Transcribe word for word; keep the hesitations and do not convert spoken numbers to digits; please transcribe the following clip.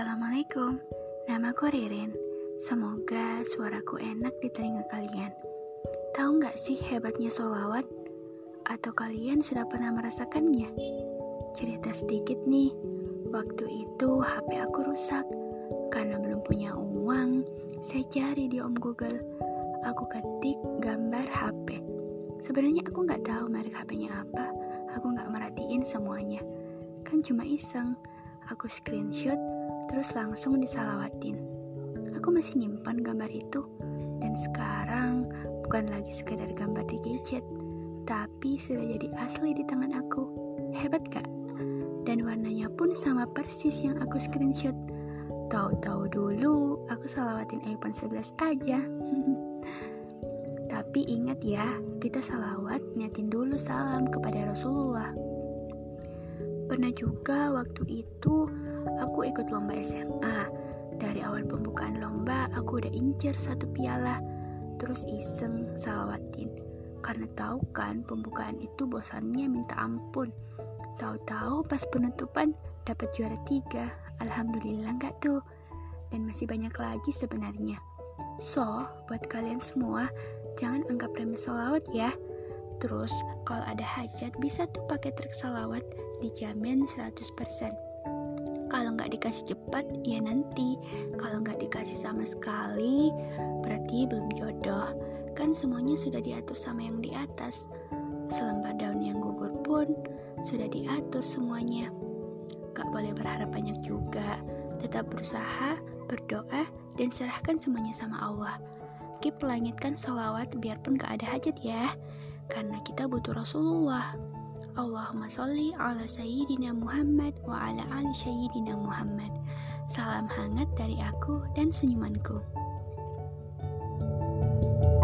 Assalamualaikum, namaku Ririn. Semoga suaraku enak di telinga kalian. Tahu gak sih hebatnya sholawat? Atau kalian sudah pernah merasakannya? Cerita sedikit nih, waktu itu H P aku rusak. Karena belum punya uang, saya cari di Om Google. Aku ketik gambar H P. Sebenarnya aku gak tahu merek H P-nya apa. Aku gak merhatiin semuanya. Kan cuma iseng. Aku screenshot, terus langsung disalawatin. Aku masih nyimpan gambar itu, dan sekarang bukan lagi sekedar gambar di gadget, tapi sudah jadi asli di tangan aku. Hebat gak? Dan warnanya pun sama persis yang aku screenshot. Tahu-tahu dulu aku salawatin iPhone eleven aja. Tapi ingat ya, kita salawat nyatin dulu salam kepada Rasulullah. Pernah juga waktu itu aku ikut lomba S M A. Dari awal pembukaan lomba aku udah incer satu piala, terus iseng salawatin. Karena tahu kan pembukaan itu bosannya minta ampun. Tahu-tahu pas penutupan dapat juara tiga. Alhamdulillah gak tuh. Dan masih banyak lagi sebenarnya. So, buat kalian semua, jangan anggap remeh salawat ya. Terus, kalau ada hajat bisa tuh pakai trik salawat, dijamin seratus persen. Kalau nggak dikasih cepat, ya nanti. Kalau nggak dikasih sama sekali, berarti belum jodoh. Kan semuanya sudah diatur sama yang di atas. Selembar daun yang gugur pun sudah diatur semuanya. Gak boleh berharap banyak juga. Tetap berusaha, berdoa, dan serahkan semuanya sama Allah. Keep langitkan sholawat biarpun gak ada hajat ya. Karena kita butuh Rasulullah. Allahumma sholli ala sayyidina Muhammad wa ala ali sayyidina Muhammad. Salam hangat dari aku dan senyumanku.